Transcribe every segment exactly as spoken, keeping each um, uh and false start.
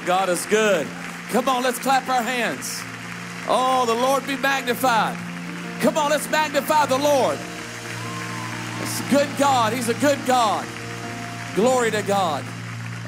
Oh, God is good. Come on, let's clap our hands. Oh, the Lord be magnified. Come on, let's magnify the Lord. It's a good God. He's a good God. Glory to God.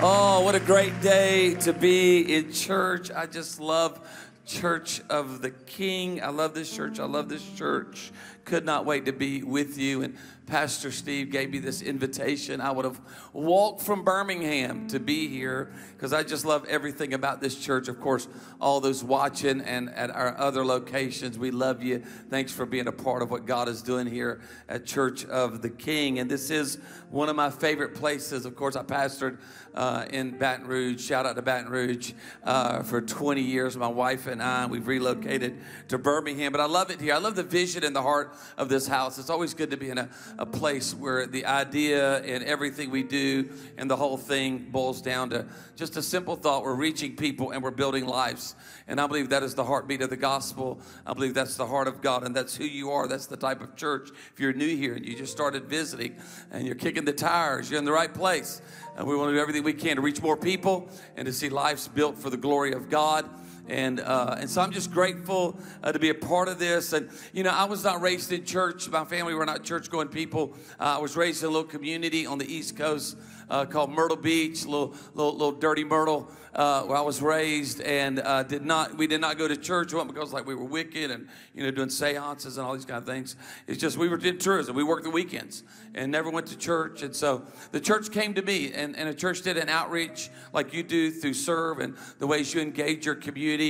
Oh, what a great day to be in church. I just love Church of the King. I love this church. I love this church. Could not wait to be with you. And Pastor Steve gave me this invitation. I would have walked from Birmingham to be here because I just love everything about this church. Of course, all those watching and at our other locations, we love you. Thanks for being a part of what God is doing here at Church of the King. And this is one of my favorite places. Of course, I pastored uh, in Baton Rouge. Shout out to Baton Rouge uh, for twenty years. My wife and I, we've relocated to Birmingham. But I love it here. I love the vision and the heart of this house. It's always good to be in a, a place where the idea and everything we do and the whole thing boils down to just a simple thought. We're reaching people and we're building lives. And I believe that is the heartbeat of the gospel. I believe that's the heart of God, and that's who you are. That's the type of church. If you're new here and you just started visiting and you're kicking the tires, you're in the right place. And we want to do everything we can to reach more people and to see lives built for the glory of God. And uh, and so I'm just grateful uh, to be a part of this. And, you know, I was not raised in church. My family were not church-going people. Uh, I was raised in a little community on the East Coast uh, called Myrtle Beach, little little, little dirty Myrtle, uh, where I was raised. And uh, did not we did not go to church. It wasn't because, like, we were wicked and, you know, doing seances and all these kind of things. It's just we were in tourism. We worked the weekends and never went to church. And so the church came to me, and, and the church did an outreach like you do through serve and the ways you engage your community.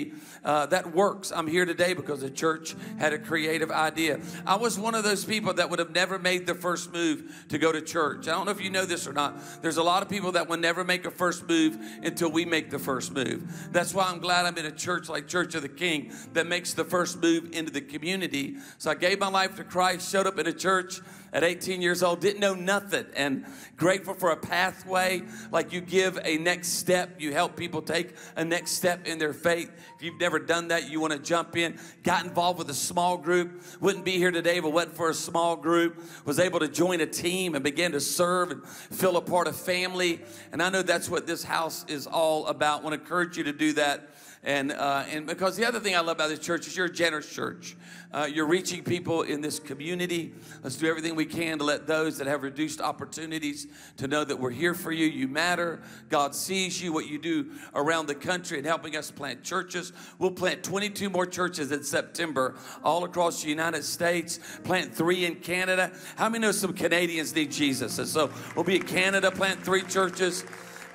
Uh, that works. I'm here today because the church had a creative idea. I was one of those people that would have never made the first move to go to church. I don't know if you know this or not. There's a lot of people that will never make a first move until we make the first move. That's why I'm glad I'm in a church like Church of the King that makes the first move into the community. So I gave my life to Christ, showed up at a church at eighteen years old, didn't know nothing, and grateful for a pathway. Like, you give a next step, you help people take a next step in their faith. If you've never done that, you want to jump in. Got involved with a small group. Wouldn't be here today if it wasn't for a small group. Was able to join a team and begin to serve and feel a part of family. And I know that's what this house is all about. I want to encourage you to do that. And uh, and because the other thing I love about this church is you're a generous church. Uh, you're reaching people in this community. Let's do everything we can to let those that have reduced opportunities to know that we're here for you. You matter. God sees you, what you do around the country and helping us plant churches. We'll plant twenty-two more churches in September all across the United States. Plant three in Canada. How many know some Canadians need Jesus? And so we'll be in Canada, plant three churches.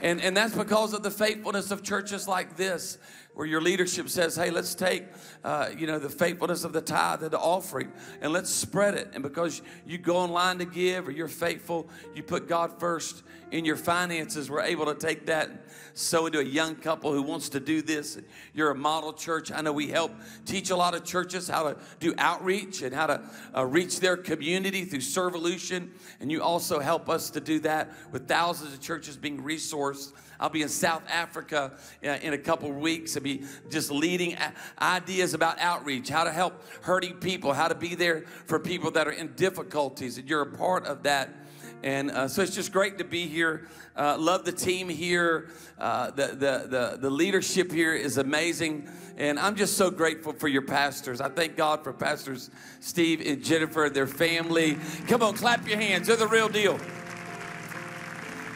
And, and that's because of the faithfulness of churches like this, where your leadership says, hey, let's take, uh, you know, the faithfulness of the tithe and the offering, and let's spread it. And because you go online to give, or you're faithful, you put God first in your finances, we're able to take that and sow into a young couple who wants to do this. You're a model church. I know we help teach a lot of churches how to do outreach and how to uh, reach their community through Servolution, and you also help us to do that with thousands of churches being resourced. I'll be in South Africa in a couple of weeks and be just leading ideas about outreach, how to help hurting people, how to be there for people that are in difficulties, and you're a part of that. And uh, so it's just great to be here. Uh, love the team here. Uh, the, the, the, the leadership here is amazing. And I'm just so grateful for your pastors. I thank God for Pastors Steve and Jennifer and their family. Come on, clap your hands. They're the real deal.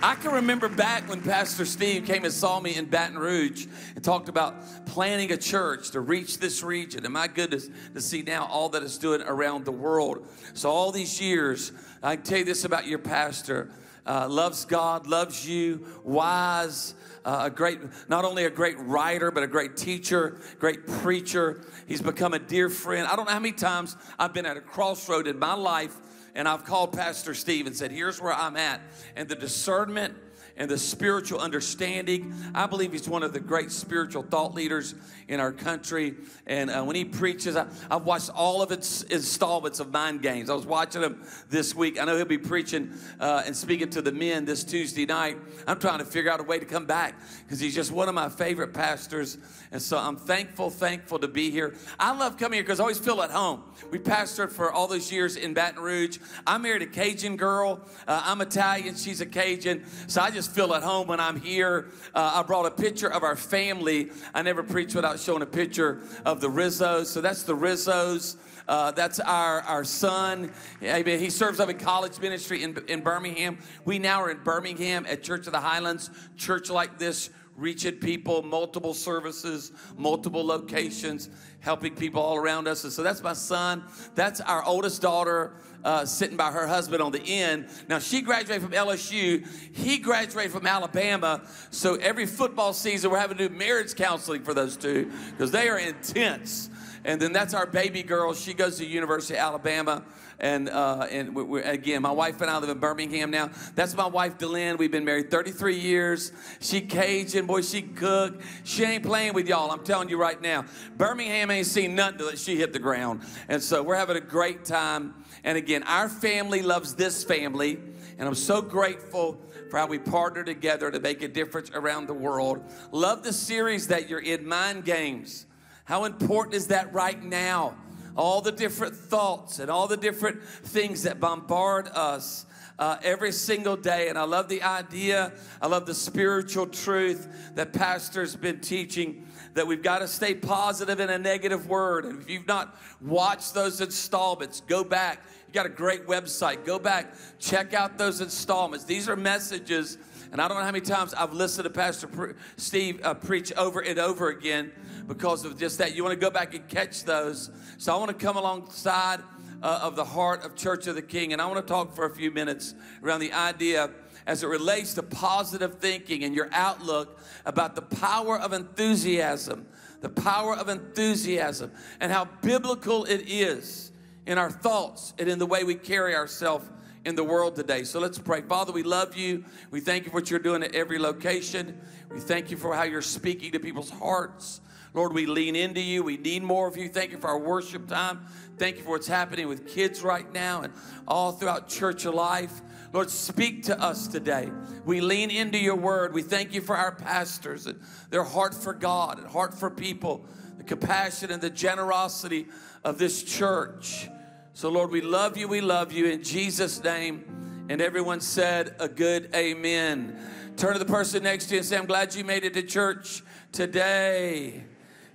I can remember back when Pastor Steve came and saw me in Baton Rouge and talked about planning a church to reach this region. And my goodness, to see now all that it's doing around the world. So all these years, I can tell you this about your pastor. Uh, loves God, loves you, wise, uh, a great, not only a great writer, but a great teacher, great preacher. He's become a dear friend. I don't know how many times I've been at a crossroad in my life, and I've called Pastor Steve and said, here's where I'm at. And the discernment and the spiritual understanding, I believe he's one of the great spiritual thought leaders in our country. And uh, when he preaches, I, I've watched all of its installments of Mind Games. I was watching him this week. I know he'll be preaching uh, and speaking to the men this Tuesday night. I'm trying to figure out a way to come back because he's just one of my favorite pastors. And so I'm thankful, thankful to be here. I love coming here because I always feel at home. We pastored for all those years in Baton Rouge. I married a Cajun girl. Uh, I'm Italian. She's a Cajun. So I just just feel at home when I'm here. Uh, I brought a picture of our family. I never preach without showing a picture of the Rizzos. So that's the Rizzos. Uh, that's our, our son. Amen. He serves up in college ministry in, in Birmingham. We now are in Birmingham at Church of the Highlands. Church like this, reaching people, multiple services, multiple locations, helping people all around us. And so that's my son. That's our oldest daughter uh, sitting by her husband on the end. Now, she graduated from L S U. He graduated from Alabama. So every football season, we're having to do marriage counseling for those two because they are intense. And then that's our baby girl. She goes to University of Alabama. And, uh, and we, we, again, my wife and I live in Birmingham now. That's my wife, Delenn. We've been married thirty-three years. She Cajun. Boy, she cook. She ain't playing with y'all. I'm telling you right now. Birmingham ain't seen nothing till she hit the ground. And so we're having a great time. And, again, our family loves this family. And I'm so grateful for how we partner together to make a difference around the world. Love the series that you're in, Mind Games. How important is that right now? All the different thoughts and all the different things that bombard us uh, every single day. And I love the idea. I love the spiritual truth that Pastor's been teaching, that we've got to stay positive in a negative word. And if you've not watched those installments, go back. You've got a great website. Go back. Check out those installments. These are messages. And I don't know how many times I've listened to Pastor Steve uh, preach over and over again because of just that. You want to go back and catch those. So I want to come alongside uh, of the heart of Church of the King, and I want to talk for a few minutes around the idea as it relates to positive thinking and your outlook about the power of enthusiasm, the power of enthusiasm, and how biblical it is in our thoughts and in the way we carry ourselves in the world today. So let's pray. Father, we love you. We thank you for what you're doing at every location. We thank you for how you're speaking to people's hearts. Lord, we lean into you. We need more of you. Thank you for our worship time. Thank you for what's happening with kids right now and all throughout church life. Lord, speak to us today. We lean into your word. We thank you for our pastors and their heart for God and heart for people, the compassion and the generosity of this church. So, Lord, we love you, we love you, in Jesus' name. And everyone said a good amen. Turn to the person next to you and say, I'm glad you made it to church today.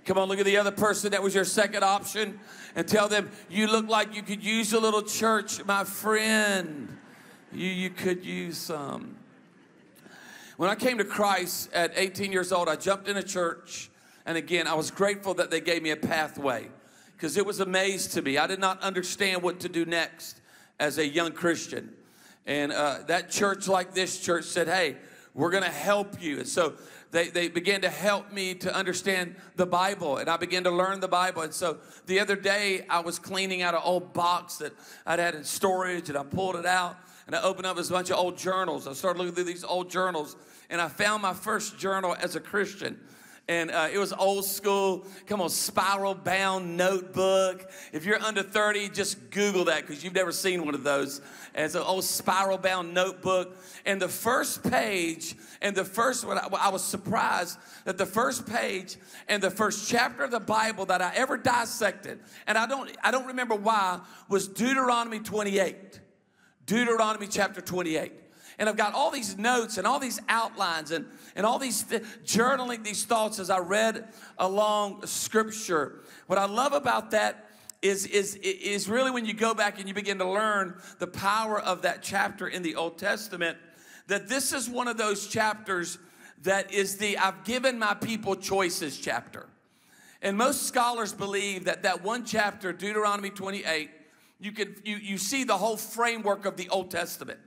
Come on, look at the other person that was your second option and tell them, you look like you could use a little church, my friend. You, you could use some. When I came to Christ at eighteen years old, I jumped in a church. And again, I was grateful that they gave me a pathway, because it was a maze to me. I did not understand what to do next as a young Christian. And uh, that church, like this church, said, hey, we're going to help you. And so they, they began to help me to understand the Bible, and I began to learn the Bible. And so the other day, I was cleaning out an old box that I'd had in storage, and I pulled it out, and I opened up a bunch of old journals. I started looking through these old journals, and I found my first journal as a Christian. And uh, it was old school, come on, spiral-bound notebook. If you're under thirty, just Google that because you've never seen one of those. And it's an old spiral-bound notebook. And the first page, and the first one, I, I was surprised that the first page and the first chapter of the Bible that I ever dissected, and I don't, I don't remember why, was Deuteronomy twenty-eight. Deuteronomy chapter twenty-eight. And I've got all these notes and all these outlines and, and all these th- journaling these thoughts as I read along Scripture. What I love about that is, is, is really when you go back and you begin to learn the power of that chapter in the Old Testament, that this is one of those chapters that is the I've given my people choices chapter. And most scholars believe that that one chapter, Deuteronomy twenty-eight, you, can, you, you see the whole framework of the Old Testament.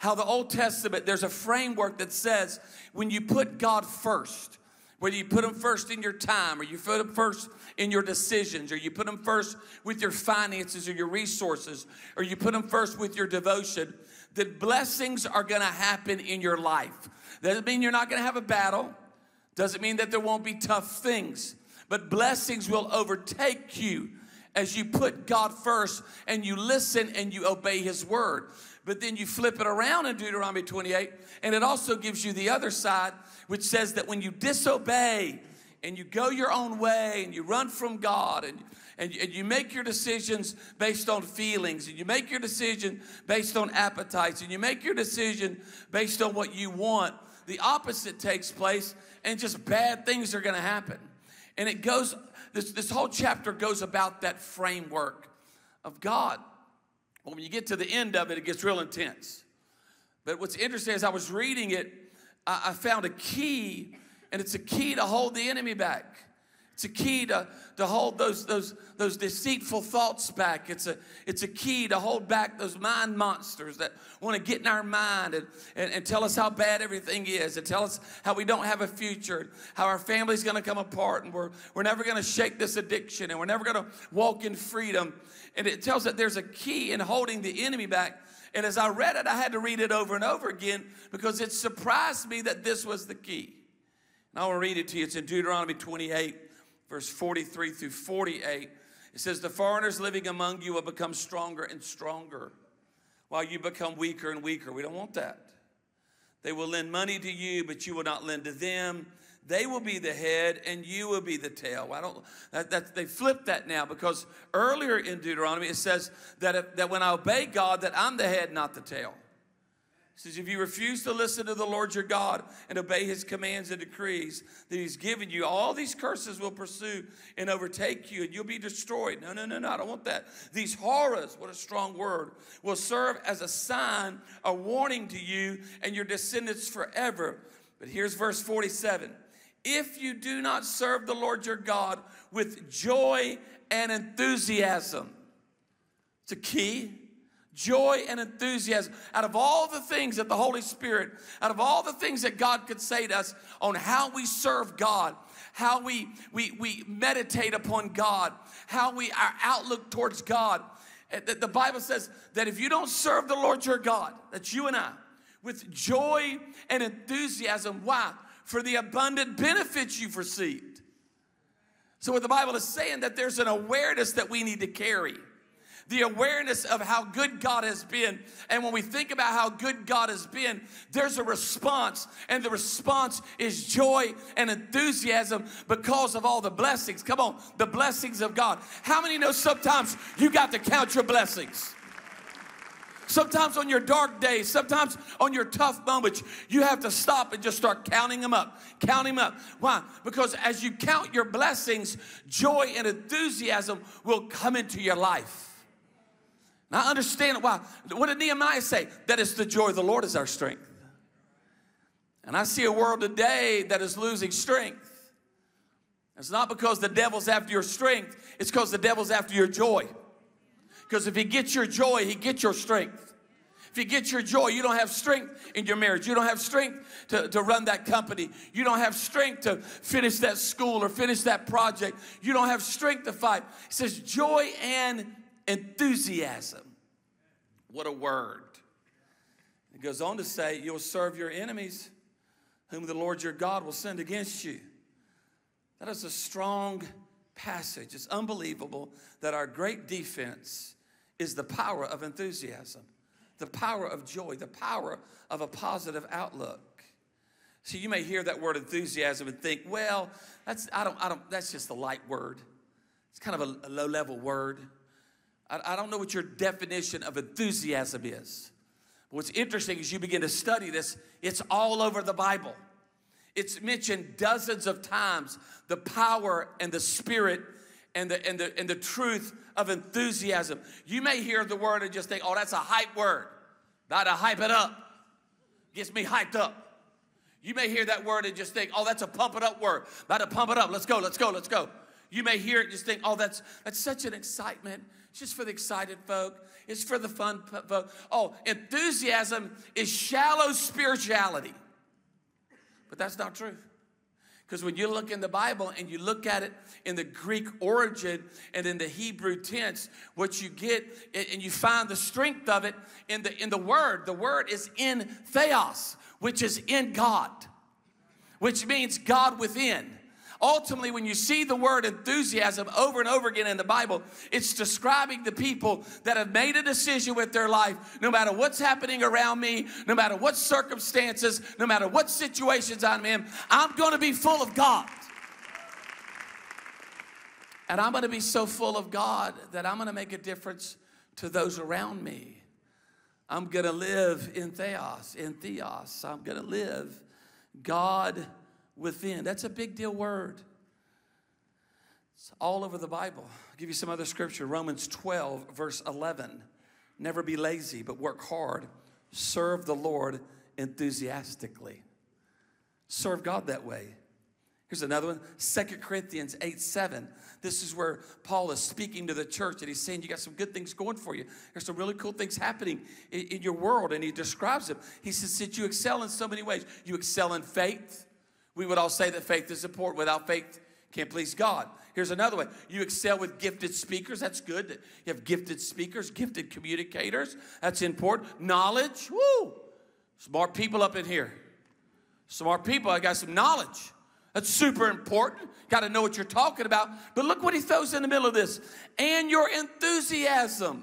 How the Old Testament, there's a framework that says when you put God first, whether you put him first in your time or you put him first in your decisions or you put him first with your finances or your resources or you put him first with your devotion, then blessings are going to happen in your life. Doesn't mean you're not going to have a battle. Doesn't mean that there won't be tough things. But blessings will overtake you as you put God first and you listen and you obey his word. But then you flip it around in Deuteronomy twenty-eight, and it also gives you the other side, which says that when you disobey and you go your own way and you run from God, and, and, and you make your decisions based on feelings, and you make your decision based on appetites, and you make your decision based on what you want, the opposite takes place, and just bad things are going to happen. And it goes, this, this whole chapter goes about that framework of God. Well, when you get to the end of it, it gets real intense. But what's interesting is I was reading it, I, I found a key. And it's a key to hold the enemy back. It's a key to, to hold those, those, those deceitful thoughts back. It's a, it's a key to hold back those mind monsters that want to get in our mind and, and, and tell us how bad everything is, and tell us how we don't have a future, how our family's going to come apart, and we're, we're never going to shake this addiction, and we're never going to walk in freedom. And it tells that there's a key in holding the enemy back. And as I read it, I had to read it over and over again because it surprised me that this was the key. I want to read it to you. It's in Deuteronomy twenty-eight, verse forty-three through forty-eight. It says, the foreigners living among you will become stronger and stronger, while you become weaker and weaker. We don't want that. They will lend money to you, but you will not lend to them. They will be the head, and you will be the tail. I don't, that, that, they flipped that now, because earlier in Deuteronomy, it says that, if, that when I obey God, that I'm the head, not the tail. It says, if you refuse to listen to the Lord your God and obey his commands and decrees that he's given you, all these curses will pursue and overtake you, and you'll be destroyed. No, no, no, no, I don't want that. These horrors, what a strong word, will serve as a sign, a warning to you and your descendants forever. But here's verse forty-seven. If you do not serve the Lord your God with joy and enthusiasm, it's a key. Joy and enthusiasm. Out of all the things that the Holy Spirit, out of all the things that God could say to us on how we serve God, how we, we, we meditate upon God, how we, our outlook towards God. The Bible says that if you don't serve the Lord your God, that's you and I, with joy and enthusiasm. Why? For the abundant benefits you've received. So what the Bible is saying, that there's an awareness that we need to carry. The awareness of how good God has been. And when we think about how good God has been, there's a response. And the response is joy and enthusiasm because of all the blessings. Come on, the blessings of God. How many know sometimes you got to count your blessings? Sometimes on your dark days, sometimes on your tough moments, you have to stop and just start counting them up, counting them up. Why? Because as you count your blessings, joy and enthusiasm will come into your life. And I understand why. What did Nehemiah say? That it's the joy of the Lord is our strength. And I see a world today that is losing strength. It's not because the devil's after your strength. It's because the devil's after your joy. Because if he gets your joy, he gets your strength. If you get your joy, you don't have strength in your marriage. You don't have strength to, to run that company. You don't have strength to finish that school or finish that project. You don't have strength to fight. It says joy and enthusiasm. What a word. It goes on to say, you'll serve your enemies whom the Lord your God will send against you. That is a strong passage. It's unbelievable that our great defense is the power of enthusiasm, the power of joy, the power of a positive outlook. So you may hear that word enthusiasm and think, well, that's, I don't, I don't, that's just a light word. It's kind of a, a low-level word. I don't know what your definition of enthusiasm is. But what's interesting is you begin to study this, it's all over the Bible. It's mentioned dozens of times, the power and the spirit and the, and the, and the truth of enthusiasm. You may hear the word and just think, oh, that's a hype word. About to hype it up. Gets me hyped up. You may hear that word and just think, oh, that's a pump it up word. About to pump it up. Let's go, let's go, let's go. You may hear it and just think, oh, that's, that's such an excitement. It's just for the excited folk. It's for the fun folk. Oh, enthusiasm is shallow spirituality. But that's not true. Because when you look in the Bible and you look at it in the Greek origin and in the Hebrew tense, what you get, and you find the strength of it in the, in the word. The word is in theos, which is in God, which means God within. Ultimately, when you see the word enthusiasm over and over again in the Bible, it's describing the people that have made a decision with their life, no matter what's happening around me, no matter what circumstances, no matter what situations I'm in, I'm going to be full of God. And I'm going to be so full of God that I'm going to make a difference to those around me. I'm going to live in theos, in theos. I'm going to live God within. That's a big deal word. It's all over the Bible. I'll give you some other scripture. Romans twelve, verse eleven. Never be lazy, but work hard. Serve the Lord enthusiastically. Serve God that way. Here's another one. Second Corinthians eight, seven. This is where Paul is speaking to the church, and he's saying you got some good things going for you. There's some really cool things happening in, in your world, and he describes them. He says, since you excel in so many ways, you excel in faith. We would all say that faith is important. Without faith, can't please God. Here's another way. You excel with gifted speakers. That's good. You have gifted speakers, gifted communicators. That's important. Knowledge. Woo! Smart people up in here. Smart people. I got some knowledge. That's super important. Got to know what you're talking about. But look what he throws in the middle of this. And your enthusiasm.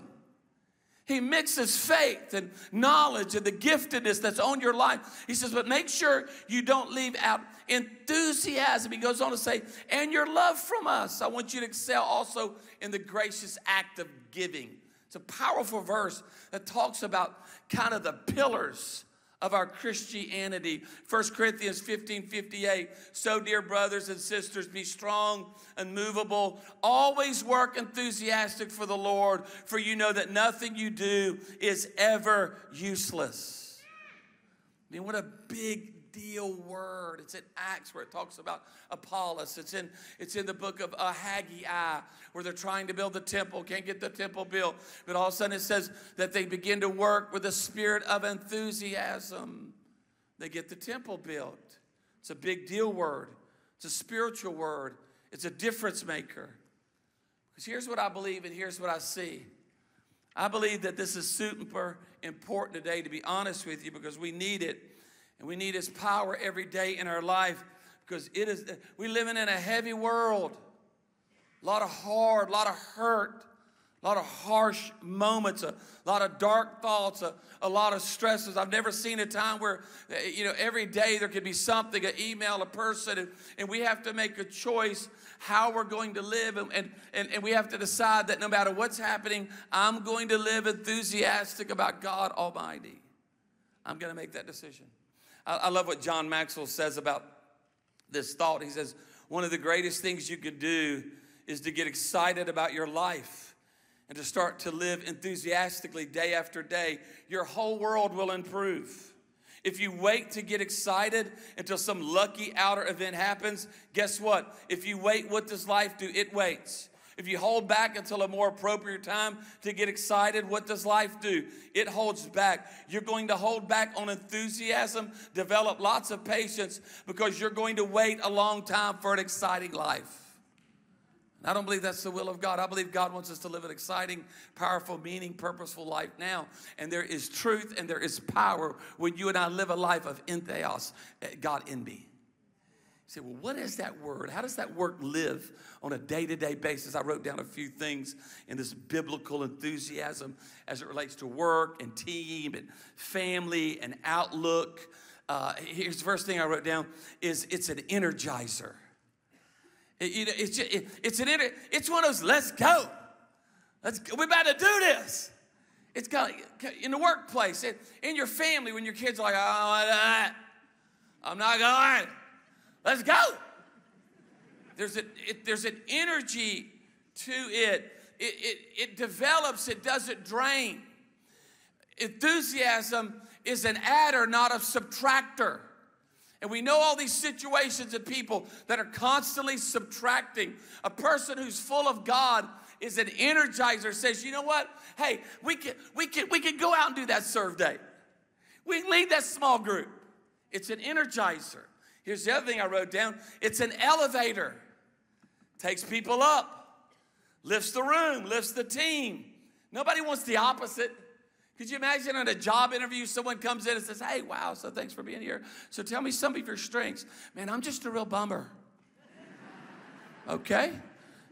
He mixes faith and knowledge and the giftedness that's on your life. He says, but make sure you don't leave out enthusiasm. He goes on to say, and your love from us. I want you to excel also in the gracious act of giving. It's a powerful verse that talks about kind of the pillars of our Christianity. First Corinthians fifteen, fifty-eight. So dear brothers and sisters, be strong and movable. Always work enthusiastic for the Lord, for you know that nothing you do is ever useless. I mean, what a big deal word. It's in Acts where it talks about Apollos. It's in, it's in the book of uh, Haggai where they're trying to build the temple. Can't get the temple built. But all of a sudden it says that they begin to work with a spirit of enthusiasm. They get the temple built. It's a big deal word. It's a spiritual word. It's a difference maker. Because here's what I believe and here's what I see. I believe that this is super important today, to be honest with you, because we need it. And we need his power every day in our life, because it is, we're living in a heavy world. A lot of hard, a lot of hurt, a lot of harsh moments, a lot of dark thoughts, a, a lot of stresses. I've never seen a time where, you know, every day there could be something, an email, a person, and, and we have to make a choice how we're going to live. And, and, and, and we have to decide that no matter what's happening, I'm going to live enthusiastic about God Almighty. I'm going to make that decision. I love what John Maxwell says about this thought. He says, one of the greatest things you could do is to get excited about your life and to start to live enthusiastically day after day. Your whole world will improve. If you wait to get excited until some lucky outer event happens, guess what? If you wait, what does life do? It waits. If you hold back until a more appropriate time to get excited, what does life do? It holds back. You're going to hold back on enthusiasm, develop lots of patience, because you're going to wait a long time for an exciting life. And I don't believe that's the will of God. I believe God wants us to live an exciting, powerful, meaning, purposeful life now. And there is truth and there is power when you and I live a life of entheos, God in me. You say, well, what is that word? How does that word live on a day-to-day basis? I wrote down a few things in this biblical enthusiasm as it relates to work and team and family and outlook. Uh, here's the first thing I wrote down is it's an energizer. It, you know, it's, just, it, it's, an inter it's one of those, let's go. Let's go. We're about to do this. It's got, in the workplace, it, in your family, when your kids are like, oh, I'm not going. Let's go. There's, a, it, there's an energy to it. It, it. It develops. It doesn't drain. Enthusiasm is an adder, not a subtractor. And we know all these situations of people that are constantly subtracting. A person who's full of God is an energizer. Says, you know what? Hey, we can, we can, we can go out and do that serve day. We can lead that small group. It's an energizer. Here's the other thing I wrote down. It's an elevator. Takes people up. Lifts the room. Lifts the team. Nobody wants the opposite. Could you imagine on a job interview, someone comes in and says, hey, wow, so thanks for being here. So tell me some of your strengths. Man, I'm just a real bummer. Okay.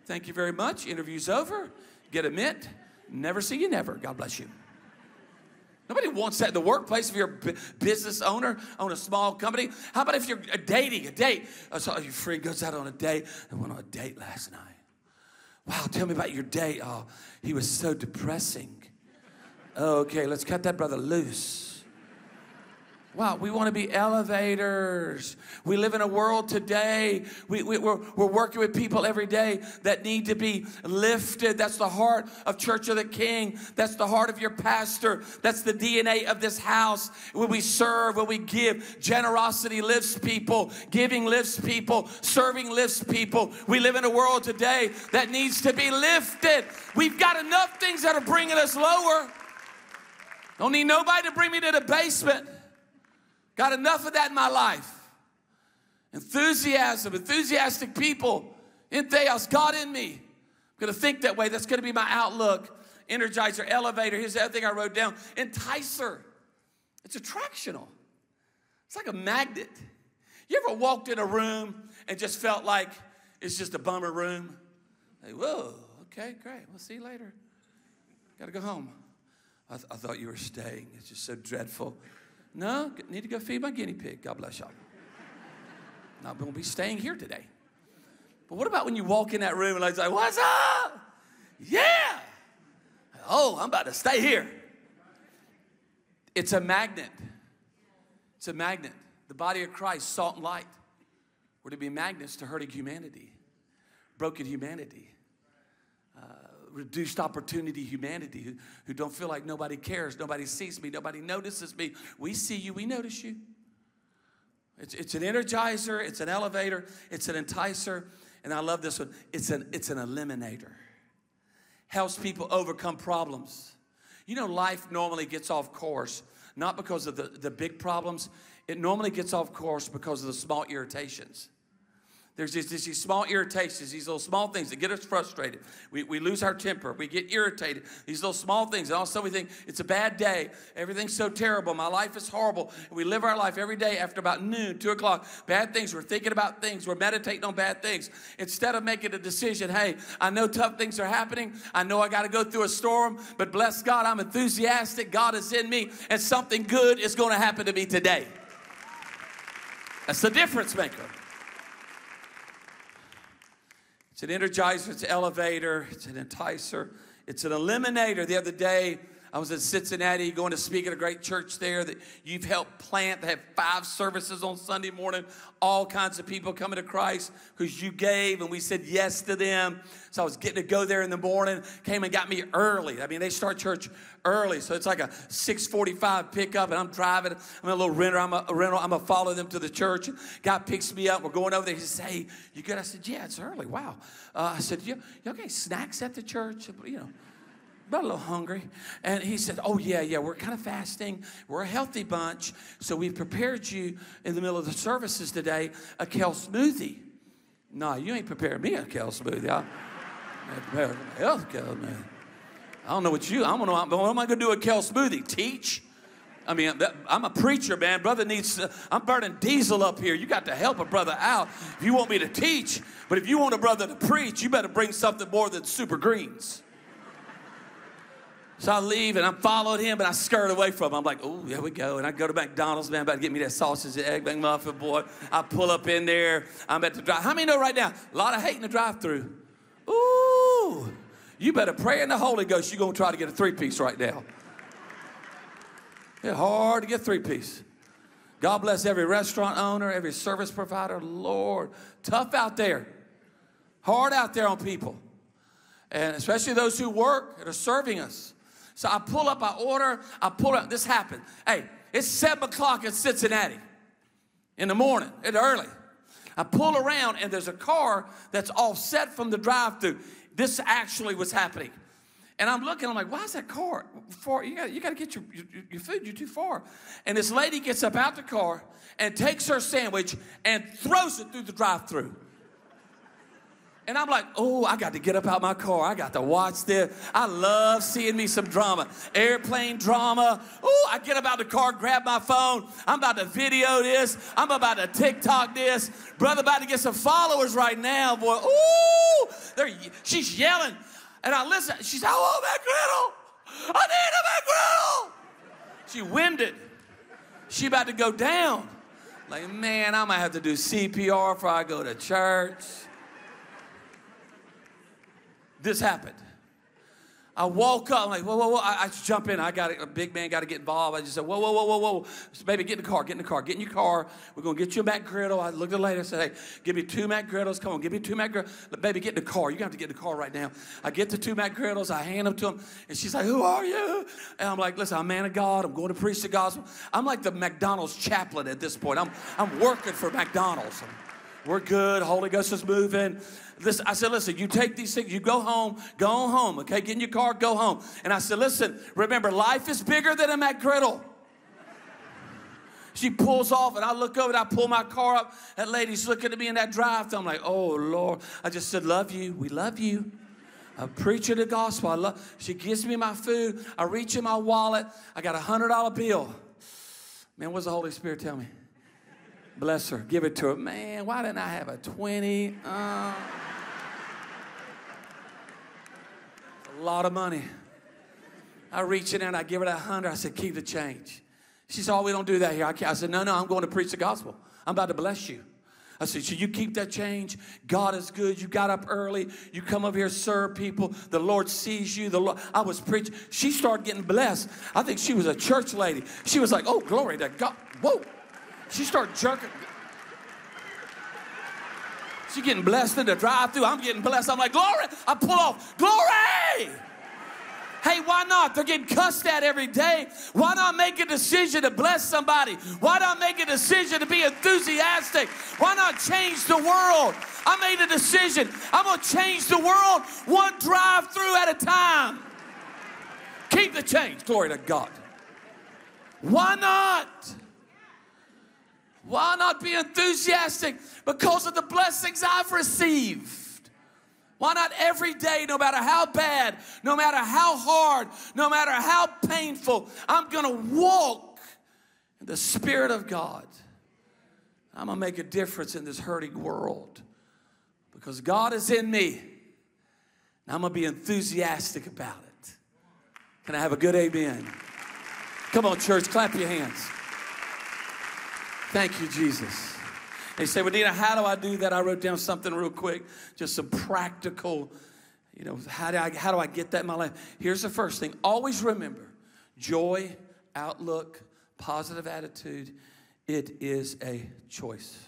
Thank you very much. Interview's over. Get a mint. Never see you never. God bless you. Nobody wants that in the workplace. If you're a business owner, own a small company. How about if you're dating, a date? So your friend goes out on a date. I went on a date last night. Wow, tell me about your day. Oh, he was so depressing. Okay, let's cut that brother loose. Wow, we want to be elevators. We live in a world today. We, we, we're, we're working with people every day that need to be lifted. That's the heart of Church of the King. That's the heart of your pastor. That's the D N A of this house. When we serve, when we give, generosity lifts people. Giving lifts people. Serving lifts people. We live in a world today that needs to be lifted. We've got enough things that are bringing us lower. Don't need nobody to bring me to the basement. Got enough of that in my life. Enthusiasm, enthusiastic people, entheos, God in me. I'm going to think that way. That's going to be my outlook. Energizer, elevator. Here's the other thing I wrote down. Enticer. It's attractional. It's like a magnet. You ever walked in a room and just felt like it's just a bummer room? Like, whoa, okay, great. We'll see you later. Got to go home. I, th- I thought you were staying. It's just so dreadful. No, need to go feed my guinea pig. God bless y'all. Not going to be staying here today. But what about when you walk in that room and it's like, what's up? Yeah. Oh, I'm about to stay here. It's a magnet. It's a magnet. The body of Christ, salt and light, were to be magnets to hurting humanity, broken humanity. Uh, reduced opportunity humanity who, who don't feel like nobody cares, nobody sees me, nobody notices me. We see you, we notice you. It's, it's an energizer, it's an elevator, it's an enticer, and I love this one. It's an, it's an eliminator. Helps people overcome problems. You know, life normally gets off course, not because of the, the big problems. It normally gets off course because of the small irritations. There's these, these small irritations, these little small things that get us frustrated. We, we lose our temper. We get irritated. These little small things. And all of a sudden we think, it's a bad day. Everything's so terrible. My life is horrible. And we live our life every day after about noon, two o'clock. Bad things. We're thinking about things. We're meditating on bad things. Instead of making a decision, hey, I know tough things are happening. I know I got to go through a storm. But bless God, I'm enthusiastic. God is in me. And something good is going to happen to me today. That's the difference maker. It's an energizer, it's an elevator, it's an enticer, it's an eliminator. The other day, I was in Cincinnati going to speak at a great church there that you've helped plant. They have five services on Sunday morning, all kinds of people coming to Christ because you gave and we said yes to them. So I was getting to go there in the morning, came and got me early. I mean, they start church early, so it's like a six forty-five pickup, and I'm driving. I'm a little renter. I'm a, a rental. I'm going to follow them to the church. God picks me up. We're going over there. He says, hey, you good? I said, yeah, it's early. Wow. Uh, I said, you, you okay? Snacks at the church? You know. But a little hungry. And he said, oh, yeah, yeah, we're kind of fasting. We're a healthy bunch. So we've prepared you in the middle of the services today a kale smoothie. No, you ain't preparing me a kale smoothie. I, I prepared a health kale smoothie. I don't know what you, I don't know. What am I going to do with a kale smoothie? Teach? I mean, I'm a preacher, man. Brother needs, to, I'm burning diesel up here. You got to help a brother out if you want me to teach. But if you want a brother to preach, you better bring something more than super greens. So I leave, and I followed him, and I scurried away from him. I'm like, oh, there we go. And I go to McDonald's, man, about to get me that sausage and egg McMuffin, boy. I pull up in there. I'm at the drive. How many know right now? A lot of hate in the drive-thru. Ooh, you better pray in the Holy Ghost. You're going to try to get a three-piece right now. It's hard to get three-piece. God bless every restaurant owner, every service provider. Lord, tough out there. Hard out there on people. And especially those who work and are serving us. So I pull up, I order, I pull up. This happened. Hey, it's seven o'clock in Cincinnati in the morning. It's early. I pull around, and there's a car that's offset from the drive-thru. This actually was happening. And I'm looking. I'm like, why is that car far? You got you got to get your, your, your food. You're too far. And this lady gets up out the car and takes her sandwich and throws it through the drive-thru. And I'm like, oh, I got to get up out my car. I got to watch this. I love seeing me some drama. Airplane drama. Oh, I get up out the car, grab my phone. I'm about to video this. I'm about to TikTok this. Brother about to get some followers right now, boy. Ooh, she's yelling. And I listen. She's, I want McGriddle. I need a McGriddle. She winded it. She about to go down. Like, man, I might have to do C P R before I go to church. this happened. I walk up, I'm like, whoa, whoa, whoa. I, I jump in. I got a big man, got to get involved. I just said, whoa, whoa, whoa, whoa, whoa. So, baby, get in the car, get in the car, get in your car. We're going to get you a McGriddle. I looked at the lady, I said, hey, give me two McGriddles. Come on, give me two McGriddles. Baby, get in the car. You're going to have to get in the car right now. I get the two McGriddles. I hand them to him. And she's like, who are you? And I'm like, listen, I'm a man of God. I'm going to preach the gospel. I'm like the McDonald's chaplain at this point. I'm, I'm working for McDonald's. We're good. Holy Ghost is moving. Listen, I said, listen, you take these things, you go home, go home, okay? Get in your car, go home. And I said, listen, remember, life is bigger than a McGriddle. She pulls off, and I look over, and I pull my car up. That lady's looking at me in that drive-thru. I'm like, oh, Lord. I just said, love you. We love you. I'm preaching the gospel. I love. She gives me my food. I reach in my wallet. I got a one hundred dollar bill. Man, what's the Holy Spirit tell me? Bless her. Give it to her. Man, why didn't I have a twenty? Uh, a lot of money. I reach in there and I give her that hundred. I said, keep the change. She said, oh, we don't do that here. I, can't. I said, no, no, I'm going to preach the gospel. I'm about to bless you. I said, so you keep that change. God is good. You got up early. You come over here, serve people. The Lord sees you. The Lord. I was preaching. She started getting blessed. I think she was a church lady. She was like, oh, glory to God. Whoa. She started jerking. She getting blessed in the drive-thru. I'm getting blessed. I'm like, glory. I pull off. Glory. Hey, why not? They're getting cussed at every day. Why not make a decision to bless somebody? Why not make a decision to be enthusiastic? Why not change the world? I made a decision. I'm going to change the world one drive-thru at a time. Keep the change. Glory to God. Why not? Why not be enthusiastic because of the blessings I've received? Why not every day, no matter how bad, no matter how hard, no matter how painful, I'm going to walk in the Spirit of God. I'm going to make a difference in this hurting world because God is in me, and I'm going to be enthusiastic about it. Can I have a good amen? Come on, church, clap your hands. Thank you, Jesus. They say, well, Nina, how do I do that? I wrote down something real quick, just some practical, you know, how do I, how do I get that in my life? Here's the first thing. Always remember, joy, outlook, positive attitude, it is a choice.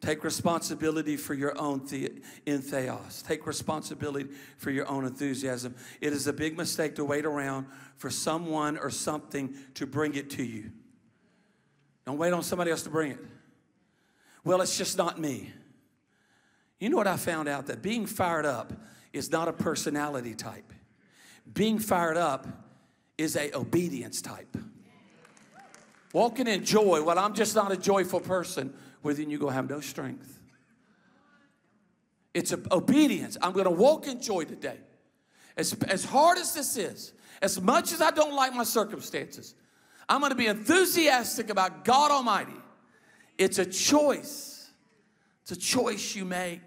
Take responsibility for your own entheos. Take responsibility for your own enthusiasm. It is a big mistake to wait around for someone or something to bring it to you. Don't wait on somebody else to bring it. Well, it's just not me. You know what I found out? That being fired up is not a personality type. Being fired up is a obedience type. Walking in joy. Well, I'm just not a joyful person. Well, then you're going to have no strength. It's a obedience. I'm going to walk in joy today. As, as hard as this is, as much as I don't like my circumstances, I'm going to be enthusiastic about God Almighty. It's a choice. It's a choice you make.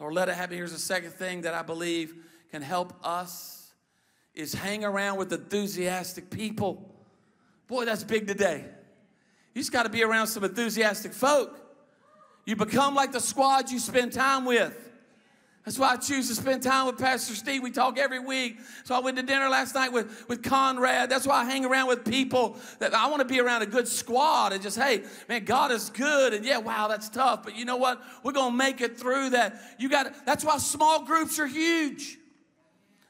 Lord, let it happen. Here's the second thing that I believe can help us is hang around with enthusiastic people. Boy, that's big today. You just got to be around some enthusiastic folk. You become like the squad you spend time with. That's why I choose to spend time with Pastor Steve. We talk every week. So I went to dinner last night with, with Conrad. That's why I hang around with people that I want to be around a good squad and just, hey, man, God is good. And yeah, wow, that's tough. But you know what? We're going to make it through that. You got. That's why small groups are huge.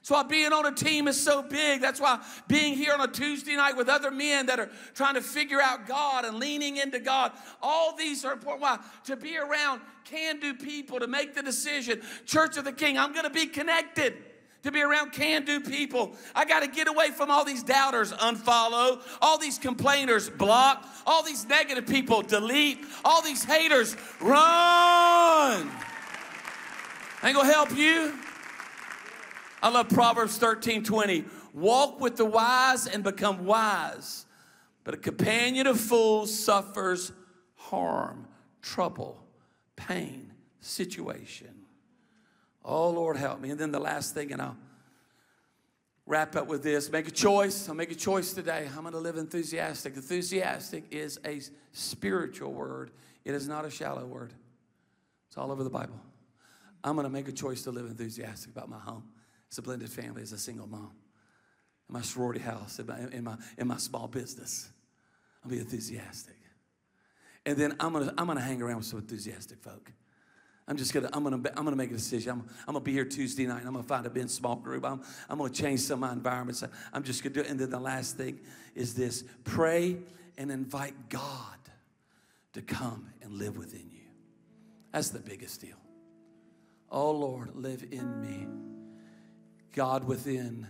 That's why being on a team is so big. That's why being here on a Tuesday night with other men that are trying to figure out God and leaning into God, all these are important. Why? To be around can-do people, to make the decision. Church of the King, I'm going to be connected. To be around can-do people. I got to get away from all these doubters, unfollow. All these complainers, block. All these negative people, delete. All these haters, run. I ain't going to help you. I love Proverbs thirteen twenty. Walk with the wise and become wise, but a companion of fools suffers harm, trouble, pain, situation. Oh, Lord, help me. And then the last thing, and I'll wrap up with this. Make a choice. I'll make a choice today. I'm going to live enthusiastic. Enthusiastic is a spiritual word. It is not a shallow word. It's all over the Bible. I'm going to make a choice to live enthusiastic about my home. It's a blended family, as a single mom. In my sorority house, in my, in my, in my small business. I'll be enthusiastic. And then I'm going to I'm gonna hang around with some enthusiastic folk. I'm just going to, I'm going to, I'm going to make a decision. I'm, I'm going to be here Tuesday night. And I'm going to find a big small group. I'm, I'm going to change some of my environments. I'm just going to do it. And then the last thing is this: pray and invite God to come and live within you. That's the biggest deal. Oh Lord, live in me. God within,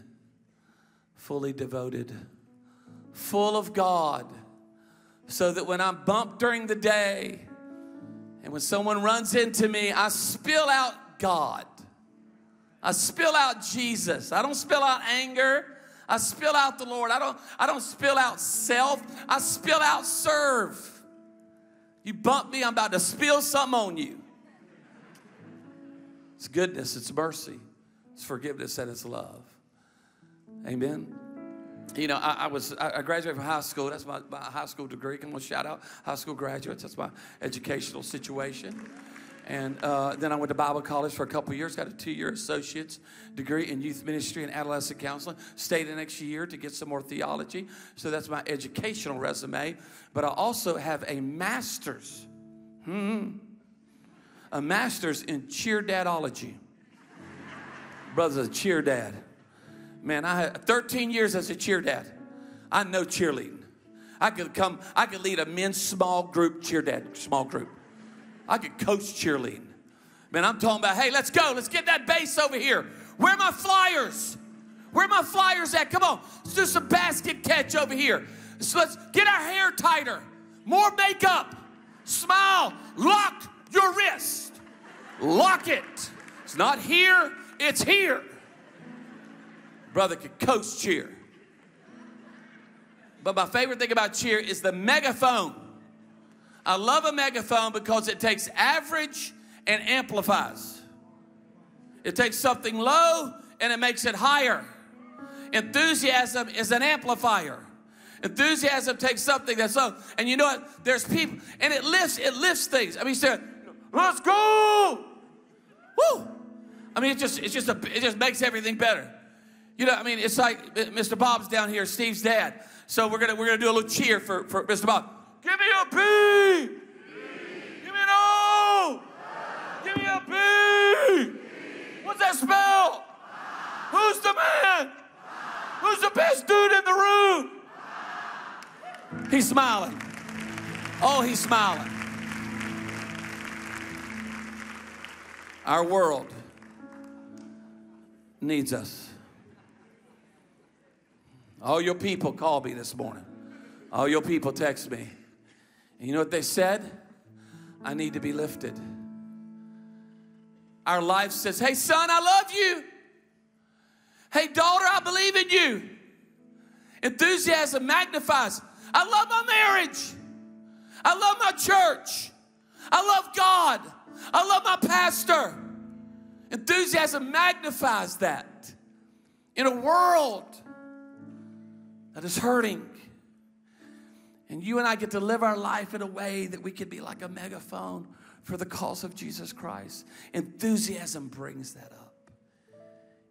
fully devoted, full of God, so that when I'm bumped during the day and when someone runs into me, I spill out God. I spill out Jesus. I don't spill out anger. I spill out the Lord. I don't, I don't spill out self. I spill out serve. You bump me, I'm about to spill something on you. It's goodness, it's mercy, it's forgiveness, and it's love. Amen. You know, I, I was I graduated from high school. That's my, my high school degree. Come on, shout out high school graduates. That's my educational situation. And uh, then I went to Bible college for a couple of years. Got a two-year associate's degree in youth ministry and adolescent counseling. Stayed an extra year to get some more theology. So that's my educational resume. But I also have a master's, hmm, a master's in cheerdadology. Brother's a cheer dad. Man, I had thirteen years as a cheer dad. I know cheerleading. I could come, I could lead a men's small group, cheer dad, small group. I could coach cheerleading. Man, I'm talking about, hey, let's go. Let's get that base over here. Where are my flyers? Where are my flyers at? Come on. Let's do some basket catch over here. So let's get our hair tighter. More makeup. Smile. Lock your wrist. Lock it. It's not here. It's here. Brother could coach cheer. But my favorite thing about cheer is the megaphone. I love a megaphone because it takes average and amplifies. It takes something low and it makes it higher. Enthusiasm is an amplifier. Enthusiasm takes something that's low. And you know what? There's people, and it lifts, it lifts things. I mean, you say, let's go. Woo! I mean, it just, it's just a, it just makes everything better. You know, I mean, it's like Mister Bob's down here, Steve's dad. So we're gonna we're gonna do a little cheer for, for Mister Bob. Give me a B. B. Give me an O. B. Give me a B. B. What's that spell? B. Who's the man? B. Who's the best dude in the room? B. He's smiling. Oh, he's smiling. Our world needs us. All your people called me this morning. All your people text me. And you know what they said? I need to be lifted. Our life says, hey, son, I love you. Hey, daughter, I believe in you. Enthusiasm magnifies. I love my marriage. I love my church. I love God. I love my pastor. Enthusiasm magnifies that. In a world that is hurting. And you and I get to live our life in a way that we can be like a megaphone for the cause of Jesus Christ. Enthusiasm brings that up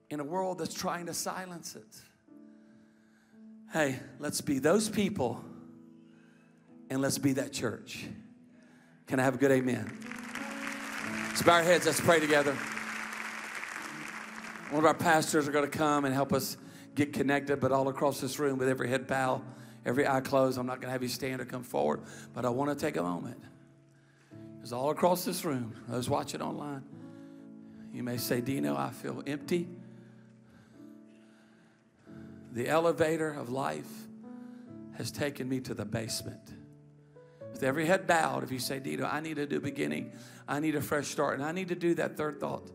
in a world that's trying to silence it. Hey, let's be those people and let's be that church. Can I have a good amen? Let's bow our heads. Let's pray together. One of our pastors are going to come and help us get connected, but all across this room with every head bow, every eye closed. I'm not going to have you stand or come forward, but I want to take a moment. Because all across this room, those watching online, you may say, Dino, I feel empty. The elevator of life has taken me to the basement. With every head bowed, if you say, Dino, I need a new beginning, I need a fresh start, and I need to do that third thought.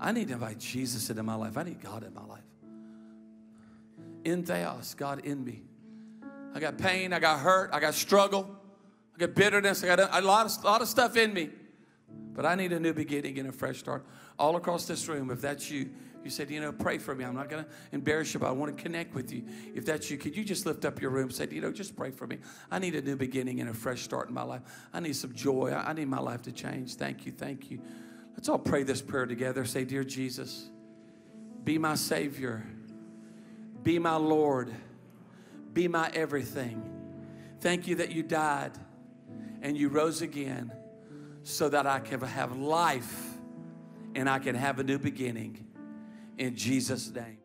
I need to invite Jesus into my life. I need God in my life. In theos, God in me. I got pain, I got hurt, I got struggle, I got bitterness, I got a lot of, lot of stuff in me. But I need a new beginning and a fresh start. All across this room, if that's you, you said, you know, pray for me. I'm not going to embarrass you, but I want to connect with you. If that's you, could you just lift up your room and say, you know, just pray for me. I need a new beginning and a fresh start in my life. I need some joy. I need my life to change. Thank you, thank you. Let's all pray this prayer together. Say, dear Jesus, be my Savior, be my Lord, be my everything. Thank you that you died and you rose again so that I can have life and I can have a new beginning in Jesus' name.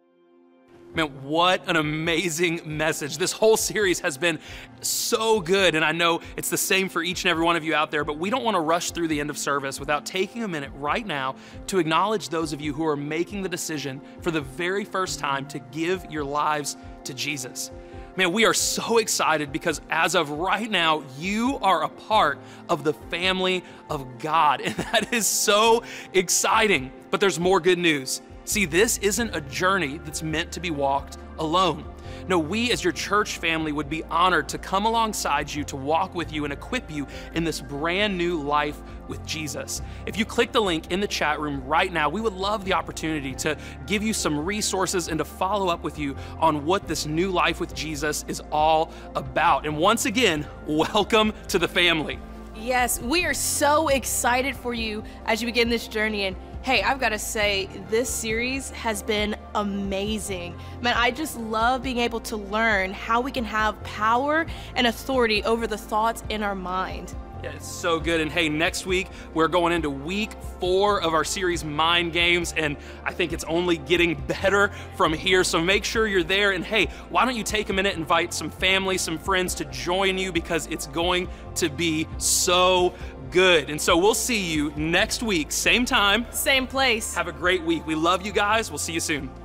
Man, what an amazing message. This whole series has been so good, and I know it's the same for each and every one of you out there, but we don't want to rush through the end of service without taking a minute right now to acknowledge those of you who are making the decision for the very first time to give your lives to Jesus. Man, we are so excited because as of right now, you are a part of the family of God, and that is so exciting. But there's more good news. See, this isn't a journey that's meant to be walked alone. No, we as your church family would be honored to come alongside you, to walk with you and equip you in this brand new life with Jesus. If you click the link in the chat room right now, we would love the opportunity to give you some resources and to follow up with you on what this new life with Jesus is all about. And once again, welcome to the family. Yes, we are so excited for you as you begin this journey. And hey, I've got to say, this series has been amazing. Man, I just love being able to learn how we can have power and authority over the thoughts in our mind. Yeah, it's so good. And hey, next week, we're going into week four of our series, Mind Games, and I think it's only getting better from here. So make sure you're there. And hey, why don't you take a minute, invite some family, some friends to join you, because it's going to be so good. And so we'll see you next week, same time, same place. Have a great week. We love you guys. We'll see you soon.